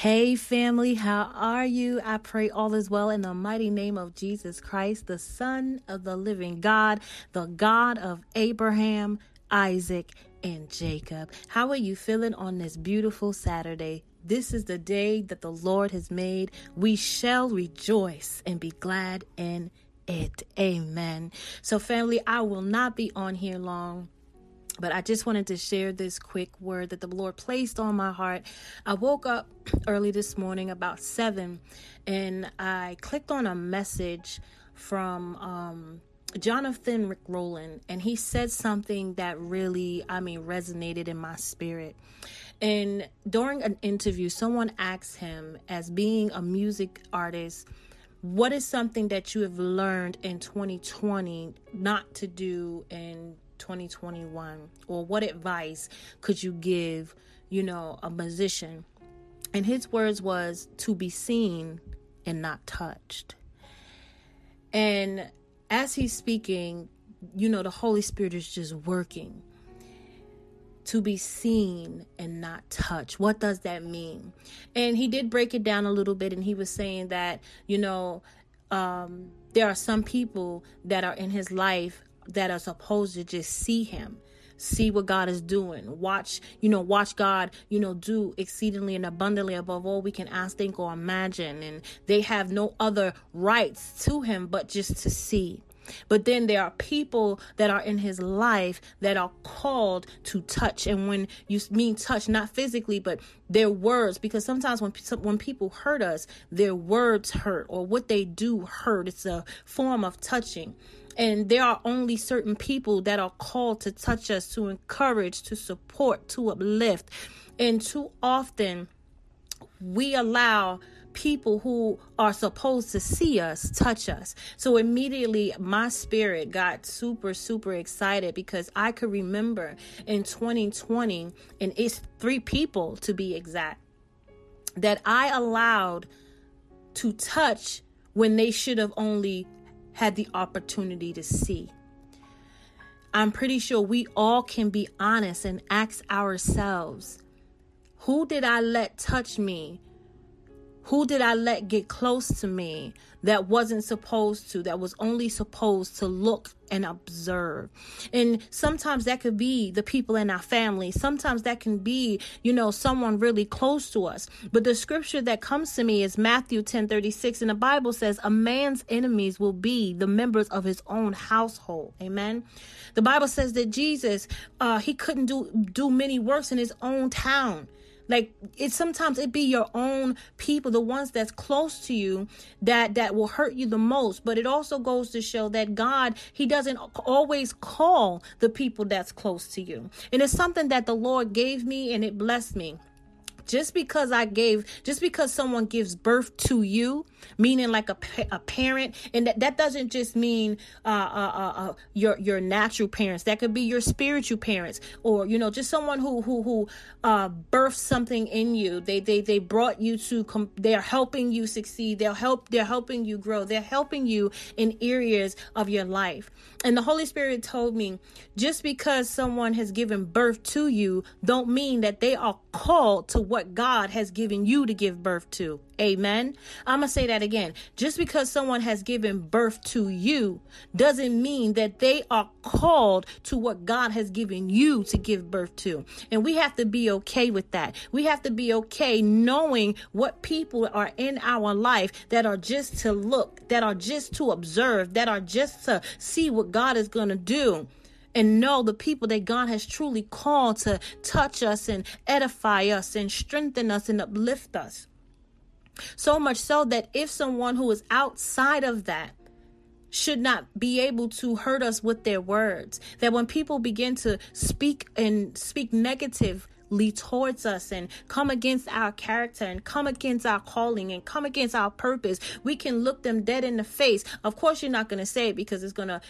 Hey family, how are you? I pray all is well in the mighty name of Jesus Christ, the Son of the living God, the God of Abraham, Isaac, and Jacob. How are you feeling on this beautiful Saturday? This is the day that the Lord has made. We shall rejoice and be glad in it. Amen. So family, I will not be on here long. But I just wanted to share this quick word that the Lord placed on my heart. I woke up early this morning, about 7, and I clicked on a message from Jonathan Rick Rowland, and he said something that really, resonated in my spirit. And during an interview, someone asked him, as being a music artist, what is something that you have learned in 2020 not to do in 2021, or what advice could you give, a musician? And his words was to be seen and not touched. And as he's speaking, the Holy Spirit is just working. To be seen and not touched. What does that mean? And he did break it down a little bit, and he was saying that, there are some people that are in his life that are supposed to just see him, see what God is doing, watch God, do exceedingly and abundantly above all we can ask, think, or imagine. And they have no other rights to him but just to see. But then there are people that are in his life that are called to touch. And when you mean touch, not physically, but their words, because sometimes when people hurt us, their words hurt, or what they do hurt. It's a form of touching. And there are only certain people that are called to touch us, to encourage, to support, to uplift. And too often we allow people who are supposed to see us touch us. So immediately my spirit got super, super excited, because I could remember in 2020, and it's 3 people to be exact, that I allowed to touch when they should have only had the opportunity to see. I'm pretty sure we all can be honest and ask ourselves, who did I let touch me? Who did I let get close to me that wasn't supposed to, that was only supposed to look and observe? And sometimes that could be the people in our family. Sometimes that can be, someone really close to us. But the scripture that comes to me is Matthew 10:36. And the Bible says, a man's enemies will be the members of his own household. Amen. The Bible says that Jesus, he couldn't do many works in his own town. Like, it sometimes it be your own people, the ones that's close to you, that will hurt you the most. But it also goes to show that God, he doesn't always call the people that's close to you. And it's something that the Lord gave me, and it blessed me. Just because someone gives birth to you, meaning like a parent, and that doesn't just mean your natural parents. That could be your spiritual parents, or just someone who birthed something in you. They brought you to. They're helping you succeed. They're helping you grow. They're helping you in areas of your life. And the Holy Spirit told me, just because someone has given birth to you, don't mean that they are called to what God has given you to give birth to. Amen. I'm going to say that again. Just because someone has given birth to you doesn't mean that they are called to what God has given you to give birth to. And we have to be okay with that. We have to be okay knowing what people are in our life that are just to look, that are just to observe, that are just to see what God is going to do. And know the people that God has truly called to touch us and edify us and strengthen us and uplift us. So much so that if someone who is outside of that should not be able to hurt us with their words, that when people begin to speak negatively towards us and come against our character and come against our calling and come against our purpose, we can look them dead in the face. Of course, you're not going to say it, because it's going to,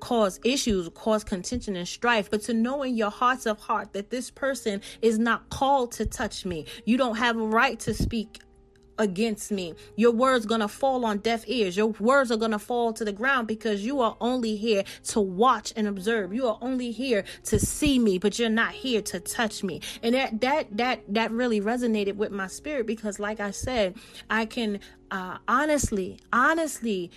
cause issues, cause contention and strife, but to know in your hearts of heart that this person is not called to touch me. You don't have a right to speak against me. Your words gonna fall on deaf ears. Your words are gonna fall to the ground, because you are only here to watch and observe. You are only here to see me, but you're not here to touch me. And that really resonated with my spirit, because like I said, I can honestly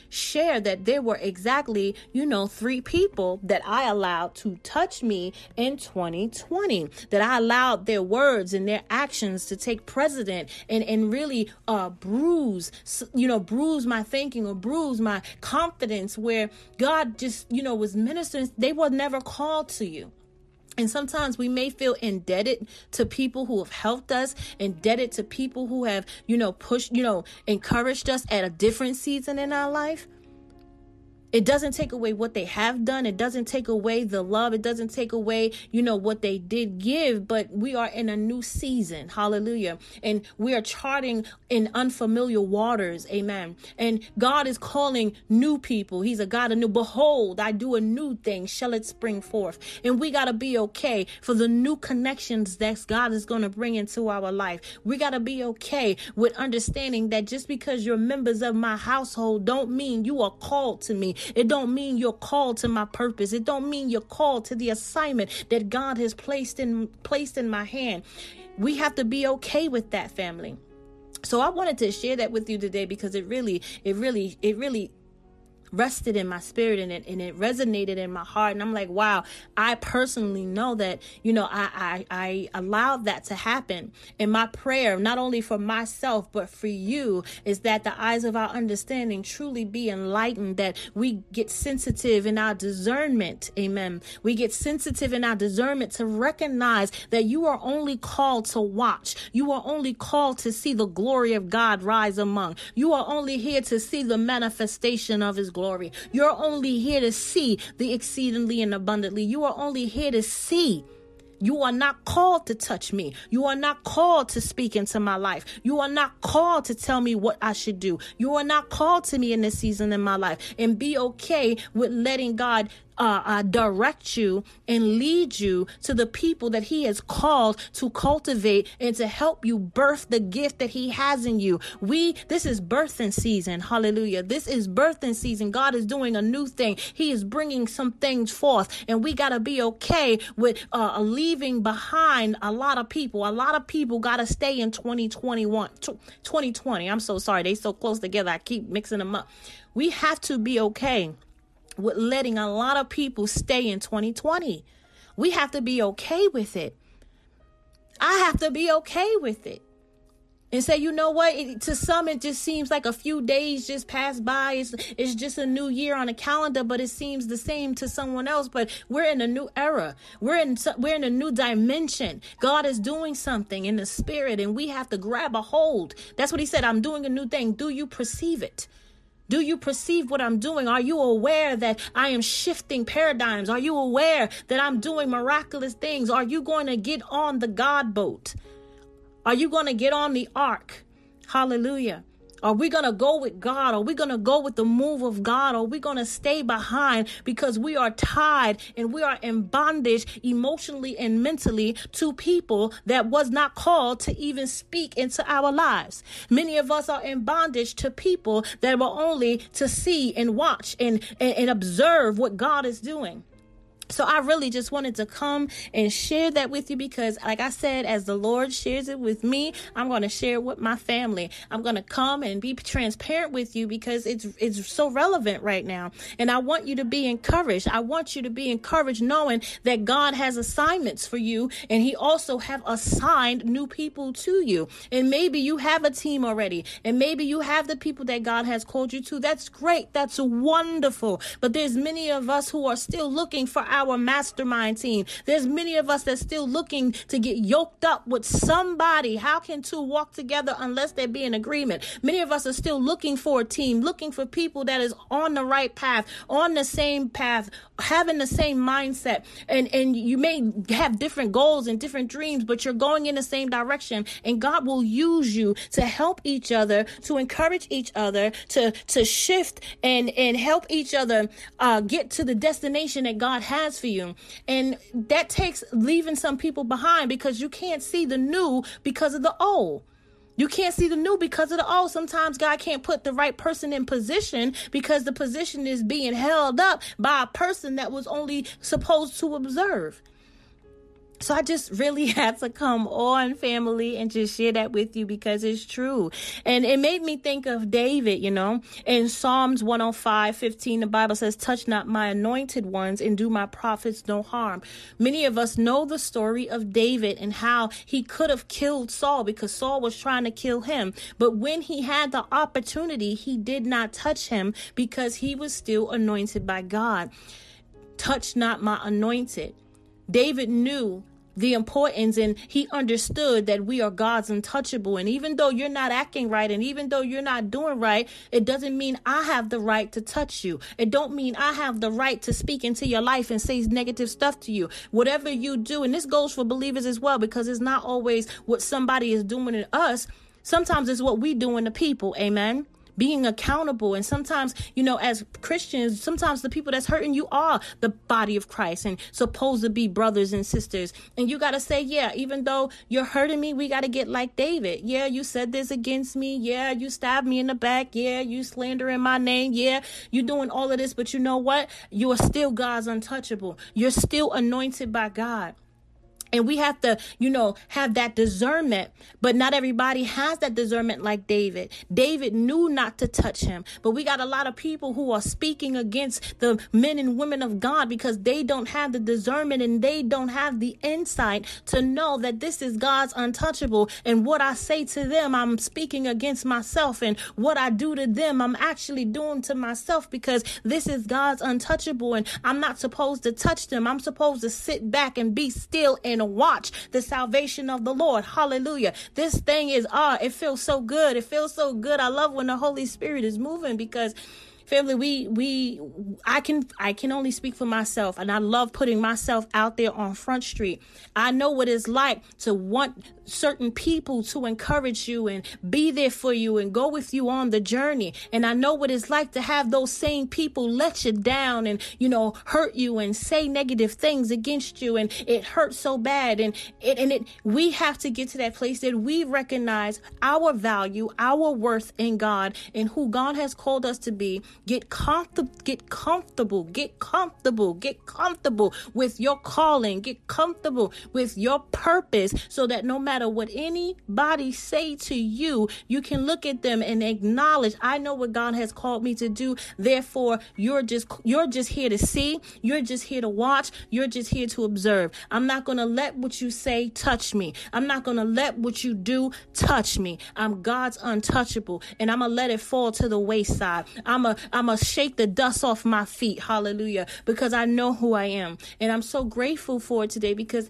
share that there were exactly, 3 people that I allowed to touch me in 2020, that I allowed their words and their actions to take precedent and really bruise my thinking or bruise my confidence, where God just, was ministering. They were never called to you. And sometimes we may feel indebted to people who have helped us, indebted to people who have, encouraged us at a different season in our life. It doesn't take away what they have done. It doesn't take away the love. It doesn't take away, what they did give. But we are in a new season. Hallelujah. And we are charting in unfamiliar waters. Amen. And God is calling new people. He's a God of new. Behold, I do a new thing. Shall it spring forth? And we got to be okay for the new connections that God is going to bring into our life. We got to be okay with understanding that just because you're members of my household don't mean you are called to me. It don't mean you're called to my purpose. It don't mean you're called to the assignment that God has placed in my hand. We have to be okay with that, family. So I wanted to share that with you today, because it really rested in my spirit, and it resonated in my heart. And I'm like, wow, I personally know that, I allowed that to happen. And my prayer, not only for myself, but for you, is that the eyes of our understanding truly be enlightened, that we get sensitive in our discernment. Amen. We get sensitive in our discernment to recognize that you are only called to watch. You are only called to see the glory of God rise among. You are only here to see the manifestation of his glory. You're only here to see the exceedingly and abundantly. You are only here to see. You are not called to touch me. You are not called to speak into my life. You are not called to tell me what I should do. You are not called to me in this season in my life. And be okay with letting God direct you and lead you to the people that he has called to cultivate and to help you birth the gift that he has in you. This is birthing season. Hallelujah. This is birthing season. God is doing a new thing. He is bringing some things forth, and we got to be okay with leaving behind a lot of people. A lot of people got to stay in 2020. I'm so sorry. They so close together. I keep mixing them up. We have to be okay with letting a lot of people stay in 2020. We have to be okay with it. I have to be okay with it. And say, to some, it just seems like a few days just pass by. It's just a new year on a calendar, but it seems the same to someone else. But we're in a new era. We're in a new dimension. God is doing something in the spirit, and we have to grab a hold. That's what he said. I'm doing a new thing. Do you perceive it? Do you perceive what I'm doing? Are you aware that I am shifting paradigms? Are you aware that I'm doing miraculous things? Are you going to get on the God boat? Are you going to get on the ark? Hallelujah. Are we going to go with God? Are we going to go with the move of God? Are we going to stay behind because we are tied and we are in bondage emotionally and mentally to people that was not called to even speak into our lives? Many of us are in bondage to people that were only to see and watch and observe what God is doing. So I really just wanted to come and share that with you, because like I said, as the Lord shares it with me, I'm going to share it with my family. I'm going to come and be transparent with you, because it's so relevant right now. And I want you to be encouraged. I want you to be encouraged knowing that God has assignments for you, and he also have assigned new people to you. And maybe you have a team already, and maybe you have the people that God has called you to. That's great. That's wonderful. But there's many of us who are still looking for our mastermind team. There's many of us that's still looking to get yoked up with somebody. How can two walk together unless they be in agreement? Many of us are still looking for a team, looking for people that is on the right path, on the same path, having the same mindset. And you may have different goals and different dreams, but you're going in the same direction. And God will use you to help each other, to encourage each other, to shift and help each other get to the destination that God has for you. And that takes leaving some people behind, because you can't see the new because of the old. You can't see the new because of the old. Sometimes God can't put the right person in position because the position is being held up by a person that was only supposed to observe. So I just really had to come on, family, and just share that with you because it's true. And it made me think of David, you know, in Psalms 105:15, the Bible says, touch not my anointed ones and do my prophets no harm. Many of us know the story of David and how he could have killed Saul because Saul was trying to kill him. But when he had the opportunity, he did not touch him because he was still anointed by God. Touch not my anointed. David knew the importance, and he understood that we are God's untouchable. And even though you're not acting right, and even though you're not doing right, it doesn't mean I have the right to touch you. It don't mean I have the right to speak into your life and say negative stuff to you. Whatever you do, and this goes for believers as well, because it's not always what somebody is doing in us. Sometimes it's what we do in the people. Amen. Being accountable. And sometimes, you know, as Christians, sometimes the people that's hurting you are the body of Christ and supposed to be brothers and sisters. And you got to say, yeah, even though you're hurting me, we got to get like David. Yeah, you said this against me. Yeah, you stabbed me in the back. Yeah, you slandering my name. Yeah, you doing all of this. But you know what? You are still God's untouchable. You're still anointed by God. And we have to, you know, have that discernment. But not everybody has that discernment like David. David knew not to touch him. But we got a lot of people who are speaking against the men and women of God because they don't have the discernment and they don't have the insight to know that this is God's untouchable. And what I say to them, I'm speaking against myself. And what I do to them, I'm actually doing to myself because this is God's untouchable. And I'm not supposed to touch them. I'm supposed to sit back and be still and watch the salvation of the Lord. Hallelujah. This thing is, it feels so good. It feels so good. I love when the Holy Spirit is moving because, family, I can only speak for myself, and I love putting myself out there on Front Street. I know what it's like to want certain people to encourage you and be there for you and go with you on the journey. And I know what it's like to have those same people let you down and, you know, hurt you and say negative things against you. And it hurts so bad. And we have to get to that place that we recognize our value, our worth in God and who God has called us to be. Get comfortable with your calling. Get comfortable with your purpose so that no matter what anybody say to you, you can look at them and acknowledge, I know what God has called me to do. Therefore, you're just here to see. You're just here to watch. You're just here to observe. I'm not going to let what you say touch me. I'm not going to let what you do touch me. I'm God's untouchable, and I'm going to let it fall to the wayside. I'm a shake the dust off my feet. Hallelujah. Because I know who I am. And I'm so grateful for it today because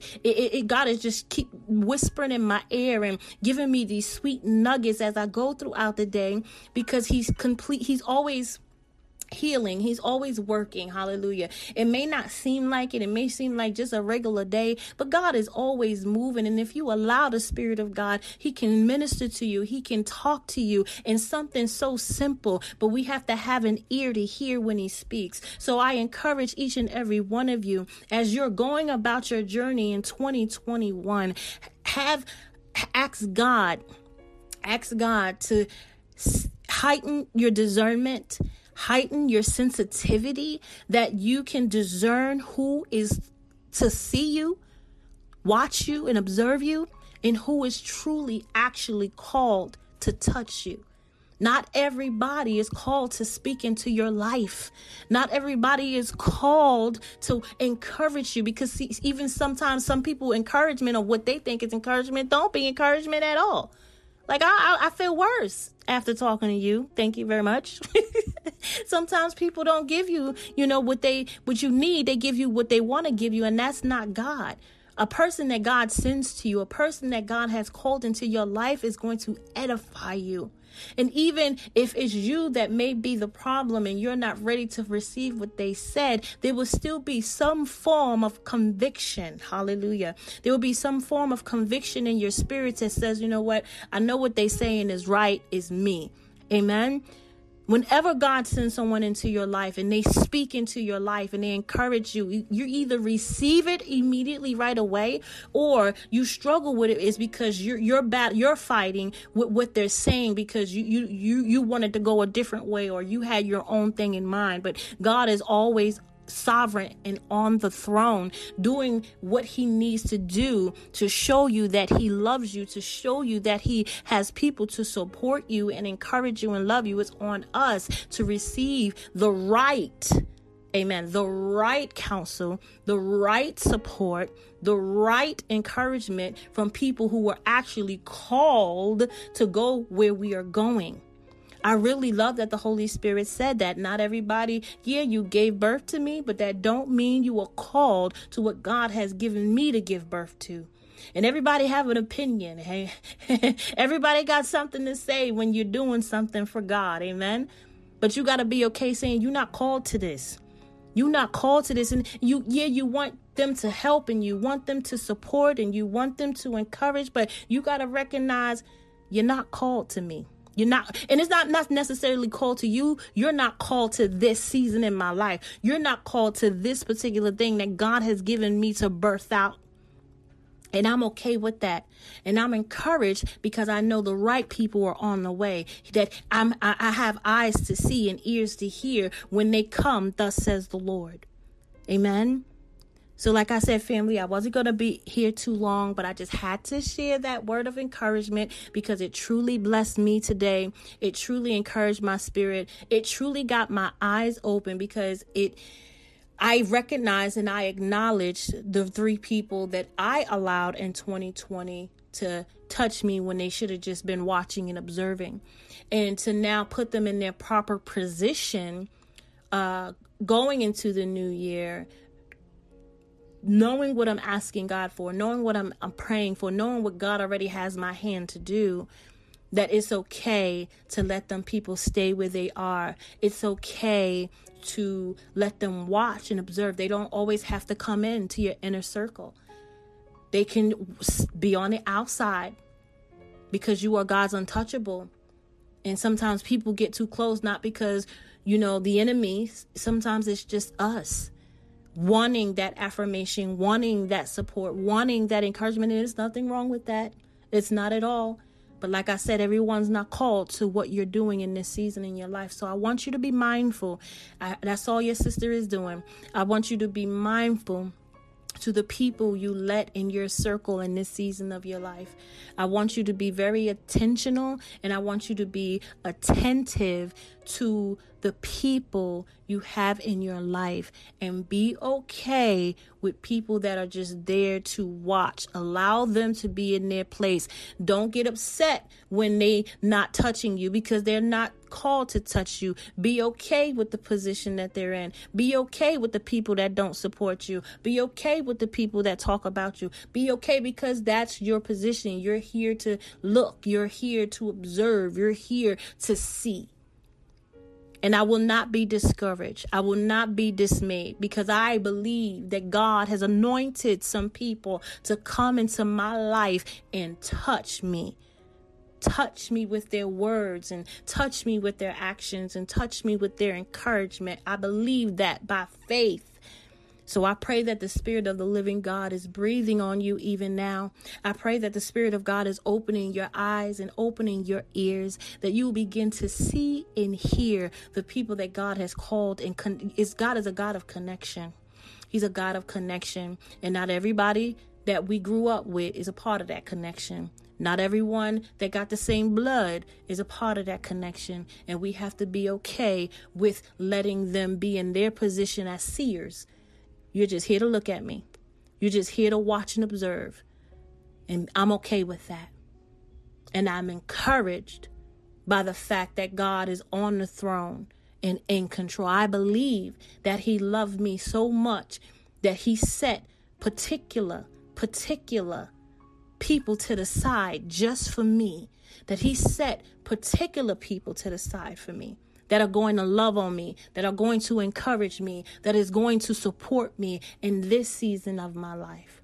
God is just keep whispering in my ear and giving me these sweet nuggets as I go throughout the day because he's complete. He's always healing. He's always working. Hallelujah. It may not seem like it. It may seem like just a regular day, but God is always moving. And if you allow the Spirit of God, he can minister to you. He can talk to you in something so simple, but we have to have an ear to hear when he speaks. So I encourage each and every one of you as you're going about your journey in 2021, ask God to heighten your discernment, heighten your sensitivity that you can discern who is to see you, watch you, and observe you, and who is truly actually called to touch you. Not everybody is called to speak into your life. Not everybody is called to encourage you because even sometimes some people encouragement or what they think is encouragement don't be encouragement at all. Like I feel worse after talking to you. Thank you very much. Sometimes people don't give you, you know, what you need. They give you what they want to give you. And that's not God. A person that God sends to you, a person that God has called into your life is going to edify you. And even if it's you that may be the problem and you're not ready to receive what they said, there will still be some form of conviction. Hallelujah. There will be some form of conviction in your spirit that says, you know what? I know what they're saying is right, is me. Amen. Whenever God sends someone into your life and they speak into your life and they encourage you, you either receive it immediately right away or you struggle with it is because you're fighting with what they're saying because you wanted to go a different way or you had your own thing in mind. But God is always sovereign and on the throne, doing what he needs to do to show you that he loves you, to show you that he has people to support you and encourage you and love you. It's on us to receive the right, amen, the right counsel, the right support, the right encouragement from people who were actually called to go where we are going. I really love that the Holy Spirit said that. Not everybody, you gave birth to me, but that don't mean you were called to what God has given me to give birth to. And everybody have an opinion. Hey, everybody got something to say when you're doing something for God. Amen. But you got to be okay saying you're not called to this. You're not called to this. And you want them to help and you want them to support and you want them to encourage, but you got to recognize you're not called to me. You're not, and it's not necessarily called to you. You're not called to this season in my life. You're not called to this particular thing that God has given me to birth out. And I'm okay with that. And I'm encouraged because I know the right people are on the way, that I have eyes to see and ears to hear when they come, thus says the Lord. Amen. So like I said, family, I wasn't going to be here too long, but I just had to share that word of encouragement because it truly blessed me today. It truly encouraged my spirit. It truly got my eyes open because I recognize and I acknowledge the three people that I allowed in 2020 to touch me when they should have just been watching and observing, and to now put them in their proper position going into the new year, knowing what I'm asking God for, knowing what I'm praying for, knowing what God already has my hand to do, that it's okay to let them people stay where they are. It's okay to let them watch and observe. They don't always have to come into your inner circle. They can be on the outside because you are God's untouchable. And sometimes people get too close, not because, the enemy. Sometimes it's just us wanting that affirmation, wanting that support, wanting that encouragement. And there's nothing wrong with that. It's not at all. But like I said, everyone's not called to what you're doing in this season in your life. So I want you to be mindful. That's all your sister is doing. I want you to be mindful to the people you let in your circle in this season of your life. I want you to be very intentional, and I want you to be attentive to the people you have in your life, and be okay with people that are just there to watch. Allow them to be in their place. Don't get upset when they not touching you because they're not called to touch you. Be okay with the position that they're in. Be okay with the people that don't support you. Be okay with the people that talk about you. Be okay because that's your position. You're here to look. You're here to observe. You're here to see. And I will not be discouraged. I will not be dismayed because I believe that God has anointed some people to come into my life and touch me. Touch me with their words and touch me with their actions and touch me with their encouragement. I believe that by faith. So I pray that the Spirit of the living God is breathing on you even now. I pray that the Spirit of God is opening your eyes and opening your ears, that you begin to see and hear the people that God has called. And God is a God of connection. He's a God of connection. And not everybody that we grew up with is a part of that connection. Not everyone that got the same blood is a part of that connection. And we have to be okay with letting them be in their position as seers. You're just here to look at me. You're just here to watch and observe. And I'm okay with that. And I'm encouraged by the fact that God is on the throne and in control. I believe that he loved me so much that he set particular people to the side just for me. That he set particular people to the side for me. That are going to love on me, that are going to encourage me, that is going to support me in this season of my life.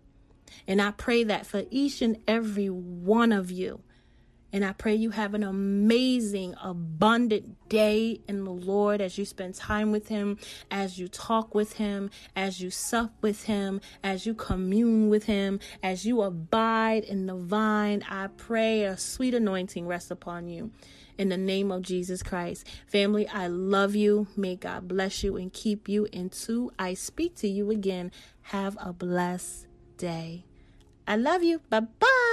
And I pray that for each and every one of you, And I pray you have an amazing, abundant day in the Lord as you spend time with him, as you talk with him, as you sup with him, as you commune with him, as you abide in the vine. I pray a sweet anointing rests upon you in the name of Jesus Christ. Family, I love you. May God bless you and keep you. Until I speak to you again, have a blessed day. I love you. Bye-bye.